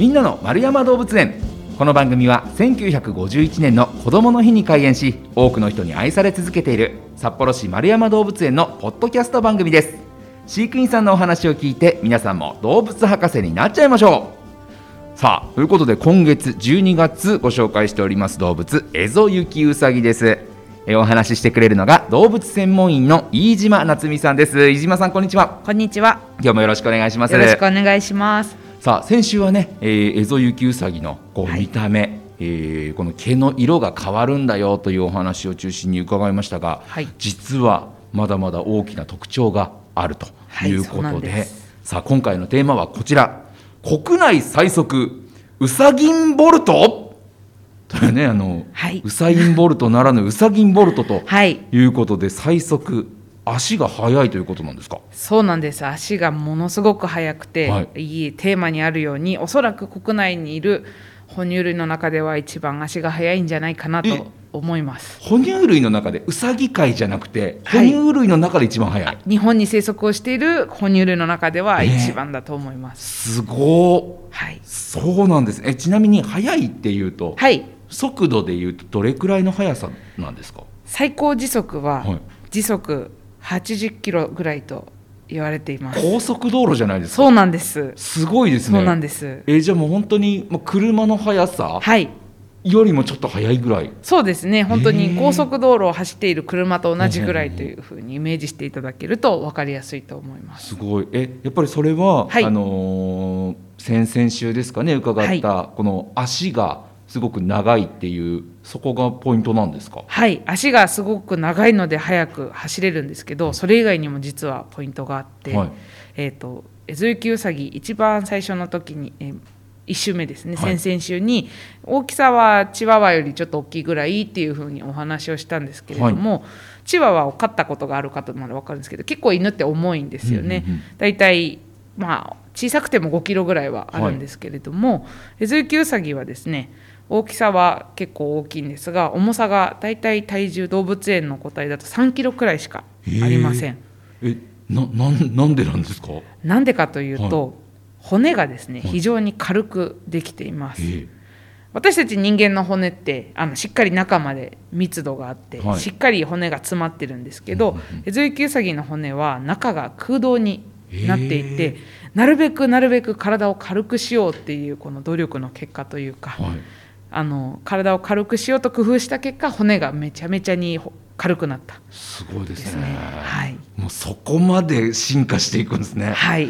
みんなの丸山動物園。この番組は1951年の子どもの日に開園し、多くの人に愛され続けている札幌市丸山動物園のポッドキャスト番組です。飼育員さんのお話を聞いて、皆さんも動物博士になっちゃいましょう。さあ、ということで今月12月ご紹介しております動物、エゾユキウサギです。お話ししてくれるのが動物専門員の飯島夏美さんです。飯島さん、こんにちは。こんにちは。今日もよろしくお願いします。よろしくお願いします。さあ、先週はね、エゾユキウサギのこう見た目、はい、この毛の色が変わるんだよというお話を中心に伺いましたが、はい、実はまだまだ大きな特徴があるということで、はい、さあ今回のテーマはこちら、国内最速ウサギンボルトというね、はい、ウサインボルトならぬウサギンボルトということで、はい、最速、足が速いということなんですか？そうなんです。足がものすごく速くて、はい、いいテーマにあるように、おそらく国内にいる哺乳類の中では一番足が速いんじゃないかなと思います。哺乳類の中で、ウサギ界じゃなくて哺乳類の中で一番速い、はい、日本に生息をしている哺乳類の中では一番だと思います。すごー、はい、そうなんです。ちなみに速いっていうと、はい、速度でいうとどれくらいの速さなんですか？最高時速は時速80キロぐらいと言われています。高速道路じゃないですか。そうなんです。すごいですね。そうなんです。じゃあもう本当に車の速さよりもちょっと速いぐらい、はい、そうですね。本当に高速道路を走っている車と同じぐらいというふうにイメージしていただけると分かりやすいと思います。すごい。やっぱりそれは、はい、先々週ですかね、伺ったこの足がすごく長いっていう、そこがポイントなんですか？はい、足がすごく長いので速く走れるんですけど、それ以外にも実はポイントがあって、はい、エゾユキウサギ一番最初の時に、1週目ですね、はい、先々週に大きさはチワワよりちょっと大きいぐらいっていうふうにお話をしたんですけれども、はい、チワワを飼ったことがある方なら分かるんですけど、結構犬って重いんですよね、うんうんうん、だいたいまあ小さくても5キロぐらいはあるんですけれども、エゾユキウサギはですね、大きさは結構大きいんですが、重さがだいたい体重、動物園の個体だと3キロくらいしかありません。なんでなんですか？なんでかというと、はい、骨がですね、非常に軽くできています。私たち人間の骨ってしっかり中まで密度があって、はい、しっかり骨が詰まってるんですけど、エゾユキウサギの骨は中が空洞になっていて、なるべく体を軽くしようっていうこの努力の結果というか、はい、体を軽くしようと工夫した結果、骨がめちゃめちゃに軽くなった。すごいですね、はい、もうそこまで進化していくんですね、はい、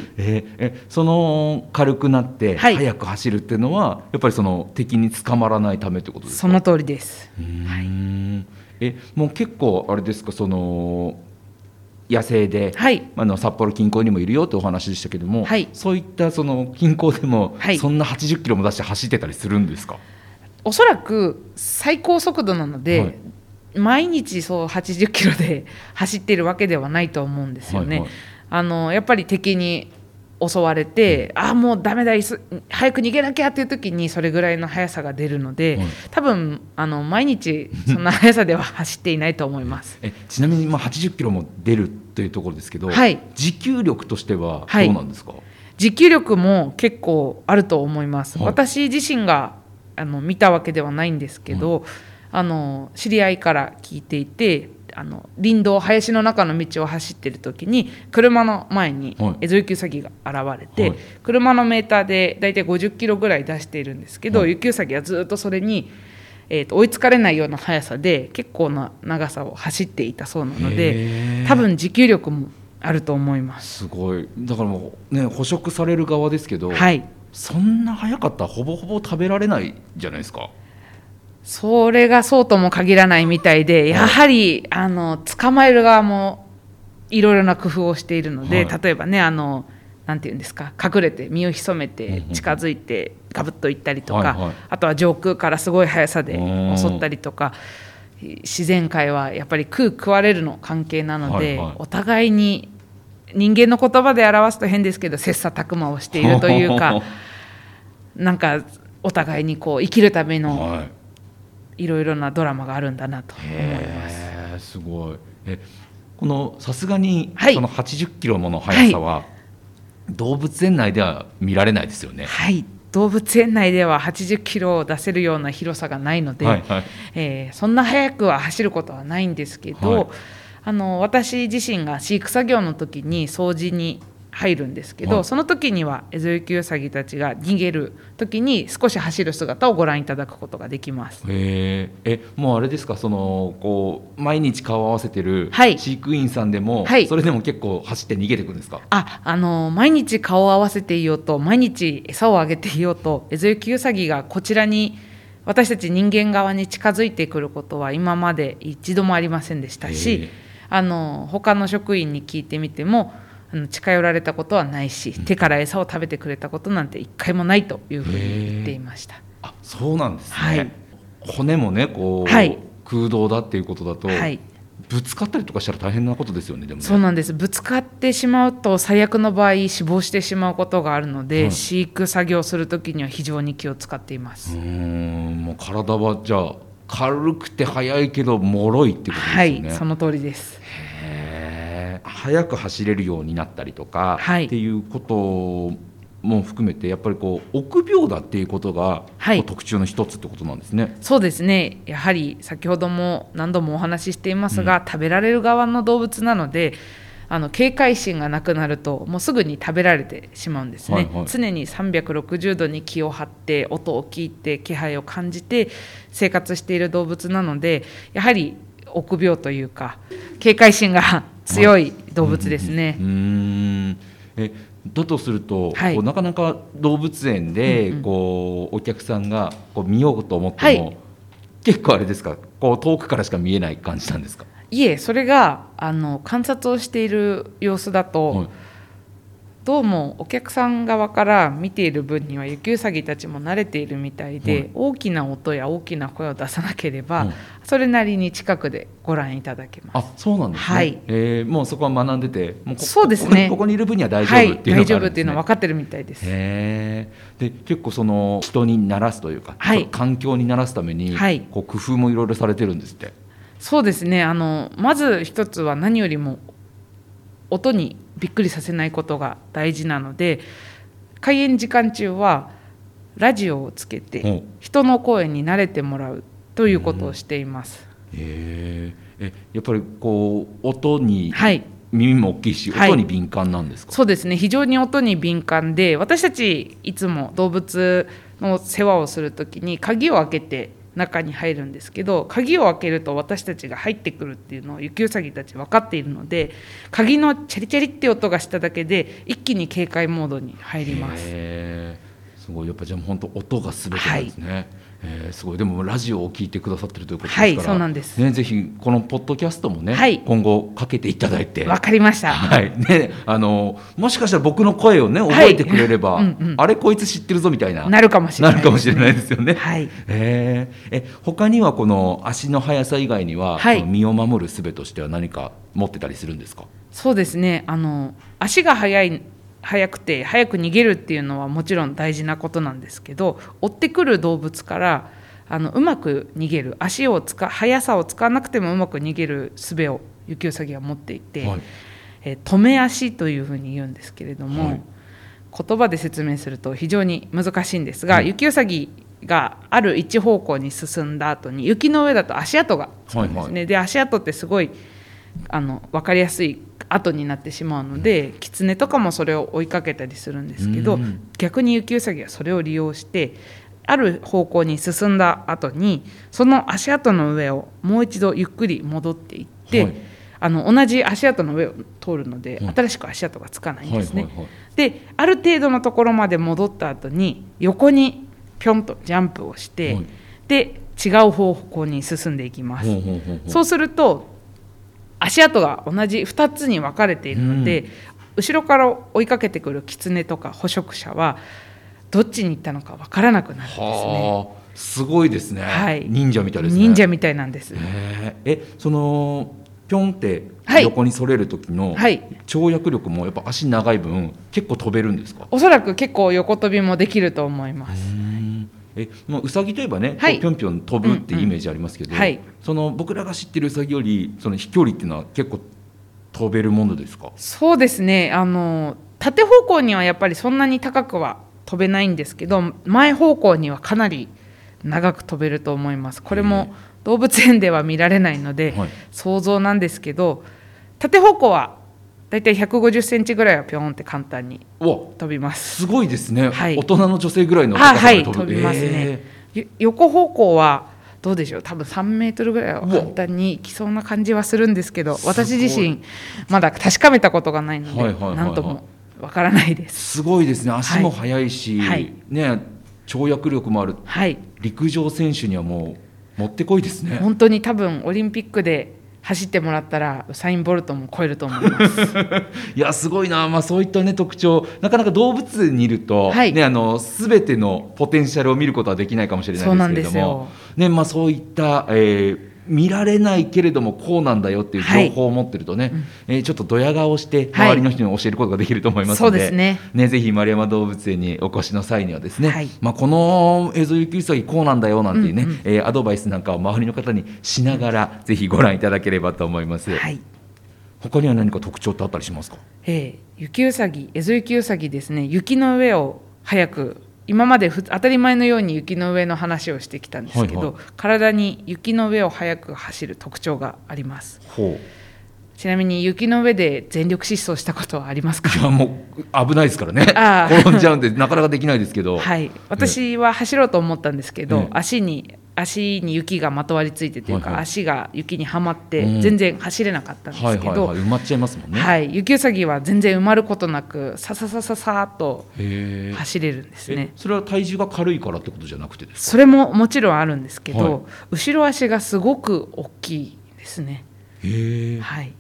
その軽くなって速く走るっていうのは、はい、やっぱりその敵に捕まらないためってことですか？その通りです。うーん、はい、もう結構あれですか、その野生で、はい、札幌近郊にもいるよってお話でしたけども、はい、そういったその近郊でも、はい、そんな80キロも出して走ってたりするんですか？おそらく最高速度なので、はい、毎日そう80キロで走っているわけではないと思うんですよね、はいはい、やっぱり敵に襲われて、うん、もうダメだ、早く逃げなきゃっていう時にそれぐらいの速さが出るので、はい、多分毎日そんな速さでは走っていないと思います。ちなみに80キロも出るというところですけど、はい、持久力としてはどうなんですか？はい、持久力も結構あると思います、はい、私自身が見たわけではないんですけど、うん、知り合いから聞いていて、林道、林の中の道を走っている時に車の前にエゾユキウサギが現れて、はい、車のメーターでだいたい50キロぐらい出しているんですけど、はい、ユキウサギはずっとそれに、追いつかれないような速さで結構な長さを走っていたそうなので、多分持久力もあると思います。すごい。だからもう、ね、捕食される側ですけど、はい、そんな早かったらほぼほぼ食べられないじゃないですか。それがそうとも限らないみたいで、やはり捕まえる側もいろいろな工夫をしているので、はい、例えばね、なんていうんですか、隠れて身を潜めて近づいてガブッと行ったりとか、はいはい、あとは上空からすごい速さで襲ったりとか、自然界はやっぱり食われるの関係なので、はいはい、お互いに人間の言葉で表すと変ですけど、切磋琢磨をしているというかなんかお互いにこう生きるためのいろいろなドラマがあるんだなと思います。すごい。このさすがにその80キロもの速さは、はい、動物園内では見られないですよね。はい、動物園内では80キロを出せるような広さがないので、はいはい、そんな速くは走ることはないんですけど、はい、私自身が飼育作業の時に掃除に入るんですけど、はい、その時にはエゾユキウサギたちが逃げる時に少し走る姿をご覧いただくことができます。もうあれですか、こう毎日顔を合わせてる飼育員さんでも、はい、それでも結構走って逃げてくるんですか？毎日顔を合わせていようと、毎日餌をあげていようと、エゾユキウサギがこちらに私たち人間側に近づいてくることは今まで一度もありませんでしたし、他の職員に聞いてみても近寄られたことはないし、手から餌を食べてくれたことなんて一回もないというふうに言っていました。あ、そうなんですね、はい、骨もねこう、はい、空洞だっていうことだと、はい、ぶつかったりとかしたら大変なことですよね。でもね、そうなんです。ぶつかってしまうと最悪の場合死亡してしまうことがあるので、はい、飼育作業するときには非常に気を使っています。もう体はじゃあ軽くて速いけど脆いってことですよね。はい、その通りです。速く走れるようになったりとか、はい、っていうことも含めてやっぱりこう臆病だっていうことが、はい、特徴の一つってことなんですね。そうですね、やはり先ほども何度もお話ししていますが、食べられる側の動物なので警戒心がなくなるともうすぐに食べられてしまうんですね、はいはい、常に360度に気を張って音を聞いて気配を感じて生活している動物なので、やはり臆病というか警戒心が強い動物ですね。だとすると、はい、なかなか動物園でお客さんが見ようと思っても、はい、結構あれですか、遠くからしか見えない感じなんですか？いえ、それが観察をしている様子だと、はい、どうもお客さん側から見ている分にはユキウサギたちも慣れているみたいで、はい、大きな音や大きな声を出さなければ、はい、それなりに近くでご覧いただけます。あ、そうなんですね、はい、もうそこは学んでてもうそうですね、ここにいる分には大丈夫っていうのがあるんですね、はい、大丈夫っていうのは分かってるみたいです。で結構人に慣らすというか、はい、環境に慣らすために、はい、工夫もいろいろされてるんですって。そうですね、まず一つは何よりも音にびっくりさせないことが大事なので、開園時間中はラジオをつけて人の声に慣れてもらうということをしています。やっぱり音に、はい、耳も大きいし音に敏感なんですか？はい、そうですね、非常に音に敏感で、私たちいつも動物の世話をするときに鍵を開けて中に入るんですけど、鍵を開けると私たちが入ってくるっていうのをユキウサギたち分かっているので、鍵のチャリチャリって音がしただけで一気に警戒モードに入ります。すごい、やっぱじゃあ本当音が全てなんですね、はい。すごい。でもラジオを聞いてくださってるということですから、はい、そうなんです、ね、ぜひこのポッドキャストもね、はい、今後かけていただいて。わかりました、はいね、もしかしたら僕の声をね覚えてくれれば、はいうんうん、あれこいつ知ってるぞみたいななるかもしれない、ね、なるかもしれないですよね、はい。他にはこの足の速さ以外には、はい、身を守る術としては何か持ってたりするんですか？そうですね、足が速く逃げるっていうのはもちろん大事なことなんですけど、追ってくる動物からうまく逃げる速さを使わなくてもうまく逃げる術をユキウサギは持っていて、はい止め足というふうに言うんですけれども、はい、言葉で説明すると非常に難しいんですが、はい、ユキウサギがある一方向に進んだ後に雪の上だと足跡がつくんですね、はいはい、で足跡ってすごい分かりやすい後になってしまうので、キツネとかもそれを追いかけたりするんですけど、逆にユキウサギはそれを利用してある方向に進んだ後にその足跡の上をもう一度ゆっくり戻っていって、はい、同じ足跡の上を通るので、はい、新しく足跡がつかないんですね、はいはいはい、である程度のところまで戻った後に横にぴょんとジャンプをして、はい、で違う方向に進んでいきます、はいはいはいはい、そうすると足跡が同じ2つに分かれているので、後ろから追いかけてくるキツネとか捕食者はどっちに行ったのか分からなくなるんですね。すごいですね、はい、忍者みたいですね。忍者みたいなんです。ピョンって横にそれる時の跳躍力もやっぱ足長い分結構飛べるんですか？おそらく結構横飛びもできると思います。うさぎといえばね、はい、ぴょんぴょん飛ぶってイメージありますけど、うんうんはい、僕らが知ってるうさぎより飛距離っていうのは結構飛べるものですか？そうですね、縦方向にはやっぱりそんなに高くは飛べないんですけど、前方向にはかなり長く飛べると思います。これも動物園では見られないので、はい、想像なんですけど、縦方向はだいたい150センチぐらいはピョーンって簡単に飛びます。すごいですね、はい、大人の女性ぐらいの高さで飛ぶ、はい、飛びますね。横方向はどうでしょう、多分3メートルぐらいは簡単にいきそうな感じはするんですけど、私自身まだ確かめたことがないので、はいはいはいはい、なんともわからないです。すごいですね、足も速いし、はいはいね、跳躍力もある、はい、陸上選手にはもうもってこいですね。本当に多分オリンピックで走ってもらったらウサイン・ボルトも超えると思いますいやすごいな、まあ、そういった、ね、特徴なかなか動物にいると、はいね、全てのポテンシャルを見ることはできないかもしれないですけれども、 ね、まあ、そういった、見られないけれどもこうなんだよっていう情報を持ってるとね、はいちょっとドヤ顔して周りの人に教えることができると思いますので、はいそうですねね、ぜひ丸山動物園にお越しの際にはですね、はいまあ、このエゾユキウサギこうなんだよなんていうね、うんうんアドバイスなんかを周りの方にしながらぜひご覧いただければと思います、はい、他には何か特徴ってあったりしますか？雪ウサギ、エゾユキウサギですね、雪の上を早く今まで当たり前のように雪の上の話をしてきたんですけど、はいはい、体に雪の上を速く走る特徴があります。ほう、ちなみに雪の上で全力疾走したことはありますか？いやもう危ないですからね、転んじゃうんでなかなかできないですけど、はい、私は走ろうと思ったんですけど、足に雪がまとわりついてというか、はいはい、足が雪にはまって全然走れなかったんですけど、はいはいはい、埋まっちゃいますもんね、はい、雪うさぎは全然埋まることなくさささささっと走れるんですね。それは体重が軽いからってことじゃなくてですか？それももちろんあるんですけど、はい、後ろ足がすごく大きいですね。へ、はい、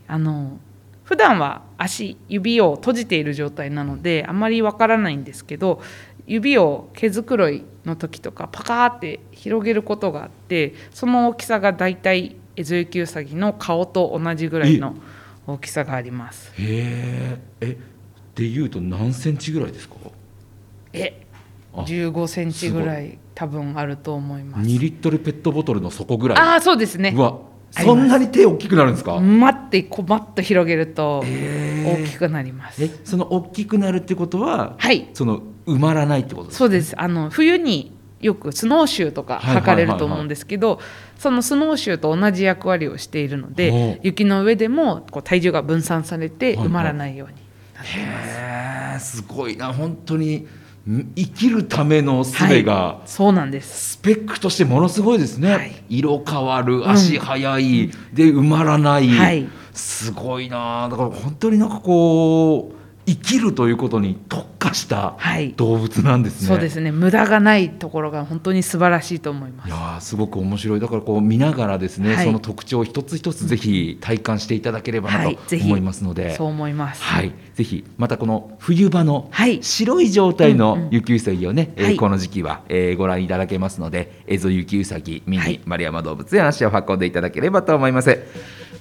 普段は足指を閉じている状態なのであまりわからないんですけど、指を毛づくろいの時とかパカーって広げることがあって、その大きさがだいたいエゾユキウサギの顔と同じぐらいの大きさがあります。へえ、っていうと何センチぐらいですか？15センチぐらい多分あると思います。2リットルペットボトルの底ぐらい。あ、そうですね。うわ、そんなに手大きくなるんですか？待ってこうバッと広げると大きくなります。その大きくなるってことは、はい、その埋まらないってことですね。そうです。冬によくスノーシューとか履かれると思うんですけど、はいはいはいはい、そのスノーシューと同じ役割をしているので雪の上でもこう体重が分散されて埋まらないようになっています、はいはい、すごいな。本当に生きるための術が、はい、そうなんです。スペックとしてものすごいですね、はい、色変わる、足速い、うん、で埋まらない、はい、すごいな。だから本当になんかこう生きるということに特化した動物なんですね、はい、そうですね。無駄がないところが本当に素晴らしいと思います。いやすごく面白い。だからこう見ながらですね、はい、その特徴を一つ一つぜひ体感していただければなと思いますので、はい、そう思います、はい、ぜひまたこの冬場の白い状態のユキウサギをね、はいこの時期は、ご覧いただけますので、エゾユキウサギ見に丸山動物園足を運んでいただければと思います。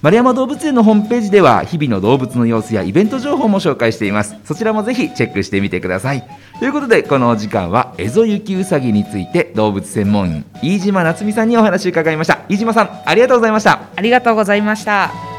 丸山動物園のホームページでは日々の動物の様子やイベント情報も紹介しています。そちらもぜひチェックしてみてください。ということでこの時間はエゾユキウサギについて動物専門員飯島夏美さんにお話を伺いました。飯島さんありがとうございました。ありがとうございました。